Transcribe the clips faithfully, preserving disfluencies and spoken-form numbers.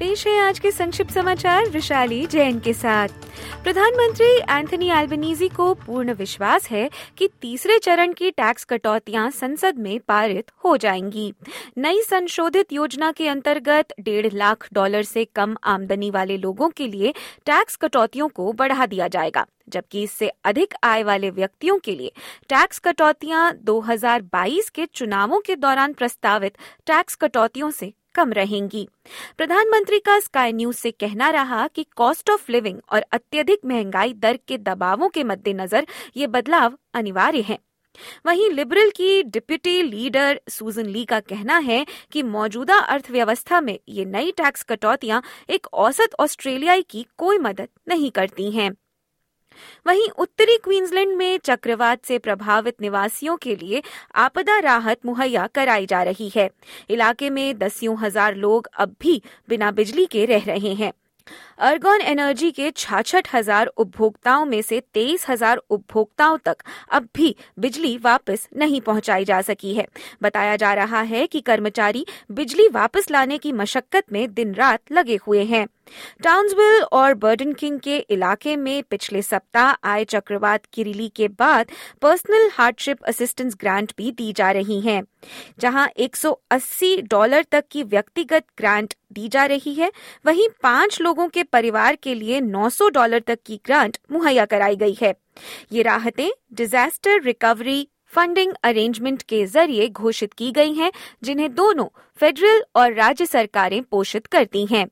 पेश है आज के संक्षिप्त समाचार विशाली जैन के साथ। प्रधानमंत्री एंथनी एल्बनीजी को पूर्ण विश्वास है कि तीसरे चरण की टैक्स कटौतियां संसद में पारित हो जाएंगी। नई संशोधित योजना के अंतर्गत डेढ़ लाख डॉलर से कम आमदनी वाले लोगों के लिए टैक्स कटौतियों को बढ़ा दिया जाएगा, जबकि इससे अधिक आय वाले व्यक्तियों के लिए टैक्स कटौतियां दो हज़ार बाईस के चुनावों के दौरान प्रस्तावित टैक्स कटौतियों से कम रहेंगी। प्रधानमंत्री का स्काई न्यूज से कहना रहा कि कॉस्ट ऑफ लिविंग और अत्यधिक महंगाई दर के दबावों के मद्देनजर ये बदलाव अनिवार्य हैं। वहीं लिबरल की डिप्यूटी लीडर सूजन ली का कहना है कि मौजूदा अर्थव्यवस्था में ये नई टैक्स कटौतियां एक औसत ऑस्ट्रेलियाई की कोई मदद नहीं करती हैं। वहीं उत्तरी क्वींसलैंड में चक्रवात से प्रभावित निवासियों के लिए आपदा राहत मुहैया कराई जा रही है। इलाके में दसियों हजार लोग अब भी बिना बिजली के रह रहे हैं। अर्गोन एनर्जी के छियासठ हजार उपभोक्ताओं में से तेईस हजार उपभोक्ताओं तक अब भी बिजली वापस नहीं पहुंचाई जा सकी है। बताया जा रहा है कि कर्मचारी बिजली वापस लाने की मशक्कत में दिन रात लगे हुए हैं। टाउन्सविल और बर्डन किंग के इलाके में पिछले सप्ताह आए चक्रवात किरिली के बाद पर्सनल हार्डशिप असिस्टेंस ग्रांट भी दी जा रही हैं, जहां एक सौ अस्सी डॉलर तक की व्यक्तिगत ग्रांट दी जा रही है। वहीं पांच लोगों के परिवार के लिए नौ सौ डॉलर तक की ग्रांट मुहैया कराई गई है। ये राहतें डिजास्टर रिकवरी फंडिंग अरेंजमेंट के जरिए घोषित की गई हैं, जिन्हें दोनों फेडरल और राज्य सरकारें पोषित करती हैं।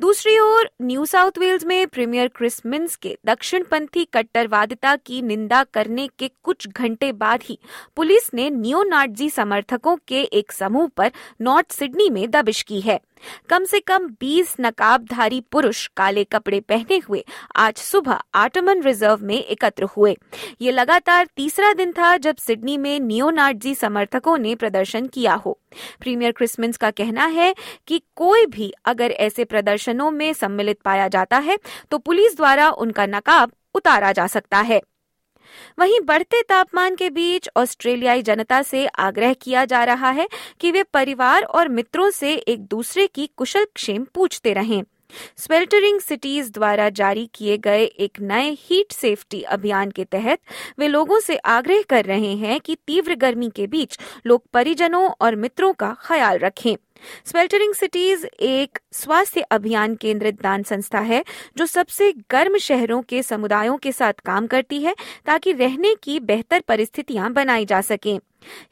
दूसरी ओर न्यू साउथ वेल्स में प्रीमियर क्रिस मिन्स के दक्षिणपंथी कट्टरवादिता की निंदा करने के कुछ घंटे बाद ही पुलिस ने नियो नाजी समर्थकों के एक समूह पर नॉर्थ सिडनी में दबिश की है। कम से कम बीस नकाबधारी पुरुष काले कपड़े पहने हुए आज सुबह आटमन रिजर्व में एकत्र हुए। ये लगातार तीसरा दिन था जब सिडनी में नियो नाजी समर्थकों ने प्रदर्शन किया हो। प्रीमियर क्रिस मिन्स का कहना है कि कोई भी अगर ऐसे प्रदर्शनों में सम्मिलित पाया जाता है तो पुलिस द्वारा उनका नकाब उतारा जा सकता है। वहीं बढ़ते तापमान के बीच ऑस्ट्रेलियाई जनता से आग्रह किया जा रहा है कि वे परिवार और मित्रों से एक दूसरे की कुशल क्षेम पूछते रहें। स्वेल्टरिंग सिटीज द्वारा जारी किए गए एक नए हीट सेफ्टी अभियान के तहत वे लोगों से आग्रह कर रहे हैं कि तीव्र गर्मी के बीच लोग परिजनों और मित्रों का ख्याल रखें। स्वेल्टरिंग सिटीज एक स्वास्थ्य अभियान केंद्रित दान संस्था है जो सबसे गर्म शहरों के समुदायों के साथ काम करती है ताकि रहने की बेहतर परिस्थितियां बनाई जा सकें।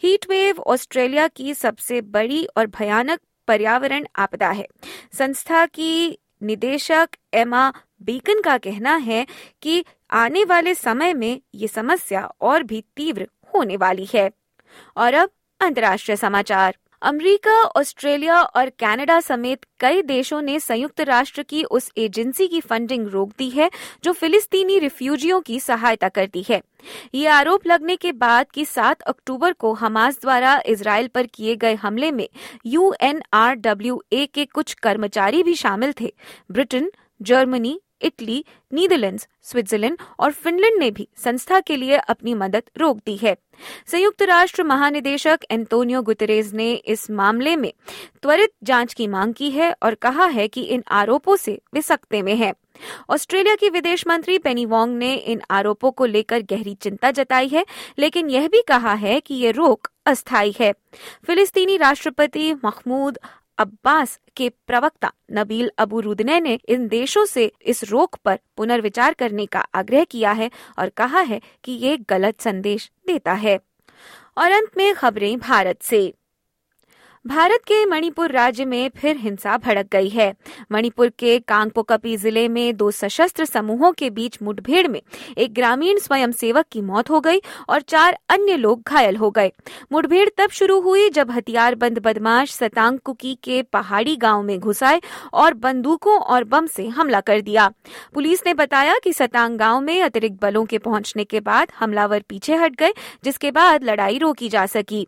हीट वेव ऑस्ट्रेलिया की सबसे बड़ी और भयानक पर्यावरण आपदा है। संस्था की निदेशक एमा बीकन का कहना है कि आने वाले समय में ये समस्या और भी तीव्र होने वाली है। और अब अंतर्राष्ट्रीय समाचार। अमेरिका, ऑस्ट्रेलिया और कनाडा समेत कई देशों ने संयुक्त राष्ट्र की उस एजेंसी की फंडिंग रोक दी है जो फिलिस्तीनी रिफ्यूजियों की सहायता करती है। ये आरोप लगने के बाद कि सात अक्टूबर को हमास द्वारा इजराइल पर किए गए हमले में U N R W A के कुछ कर्मचारी भी शामिल थे। Britain, Germany, Italy, Netherlands, Switzerland और फिनलैंड ने भी संस्था के लिए अपनी मदद रोक दी है। संयुक्त राष्ट्र महानिदेशक एंटोनियो गुतेरेस ने इस मामले में त्वरित जांच की मांग की है और कहा है कि इन आरोपों से वे सकते में हैं। ऑस्ट्रेलिया की विदेश मंत्री पेनी वोंग ने इन आरोपों को लेकर गहरी चिंता जताई है, लेकिन यह भी कहा है कि ये रोक अस्थायी है। फिलिस्तीनी राष्ट्रपति महमूद अब्बास के प्रवक्ता नबील अबू रुदने ने इन देशों से इस रोक पर पुनर्विचार करने का आग्रह किया है और कहा है कि ये गलत संदेश देता है। और अंत में खबरें भारत से। भारत के मणिपुर राज्य में फिर हिंसा भड़क गई है। मणिपुर के कांगपोकपी जिले में दो सशस्त्र समूहों के बीच मुठभेड़ में एक ग्रामीण स्वयंसेवक की मौत हो गई और चार अन्य लोग घायल हो गए। मुठभेड़ तब शुरू हुई जब हथियारबंद बदमाश सतांग कुकी के पहाड़ी गांव में घुस आए और बंदूकों और बम से हमला कर दिया। पुलिस ने बताया कि सतांग गांव में अतिरिक्त बलों के पहुंचने के बाद हमलावर पीछे हट गए, जिसके बाद लड़ाई रोकी जा सकी।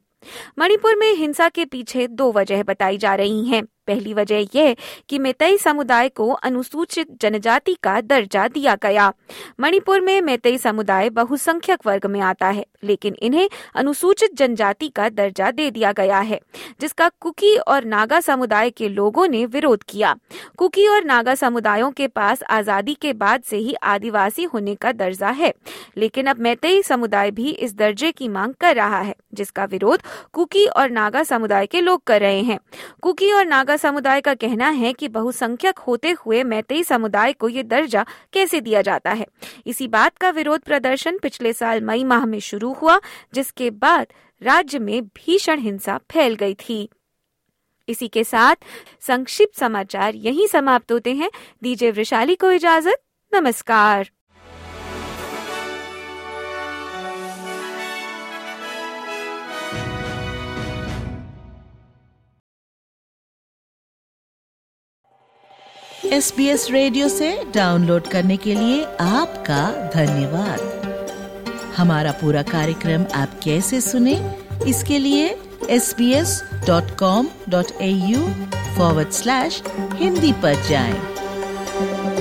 मणिपुर में हिंसा के पीछे दो वजह बताई जा रही हैं। पहली वजह यह कि मेतई समुदाय को अनुसूचित जनजाति का दर्जा दिया गया। मणिपुर में मेतई समुदाय बहुसंख्यक वर्ग में आता है, लेकिन इन्हें अनुसूचित जनजाति का दर्जा दे दिया गया है, जिसका कुकी और नागा समुदाय के लोगों ने विरोध किया। कुकी और नागा समुदायों के पास आजादी के बाद से ही आदिवासी होने का दर्जा है, लेकिन अब मेतई समुदाय भी इस दर्जे की मांग कर रहा है, जिसका विरोध कुकी और नागा समुदाय के लोग कर रहे हैं। कुकी और नागा समुदाय का कहना है कि बहुसंख्यक होते हुए मैतेई समुदाय को ये दर्जा कैसे दिया जाता है। इसी बात का विरोध प्रदर्शन पिछले साल मई माह में शुरू हुआ, जिसके बाद राज्य में भीषण हिंसा फैल गई थी। इसी के साथ संक्षिप्त समाचार यहीं समाप्त होते हैं। दीजिए वैशाली को इजाजत। नमस्कार। एस बी एस रेडियो से डाउनलोड करने के लिए आपका धन्यवाद। हमारा पूरा कार्यक्रम आप कैसे सुने, इसके लिए S B S dot com dot A U forward slash Hindi पर जाएं।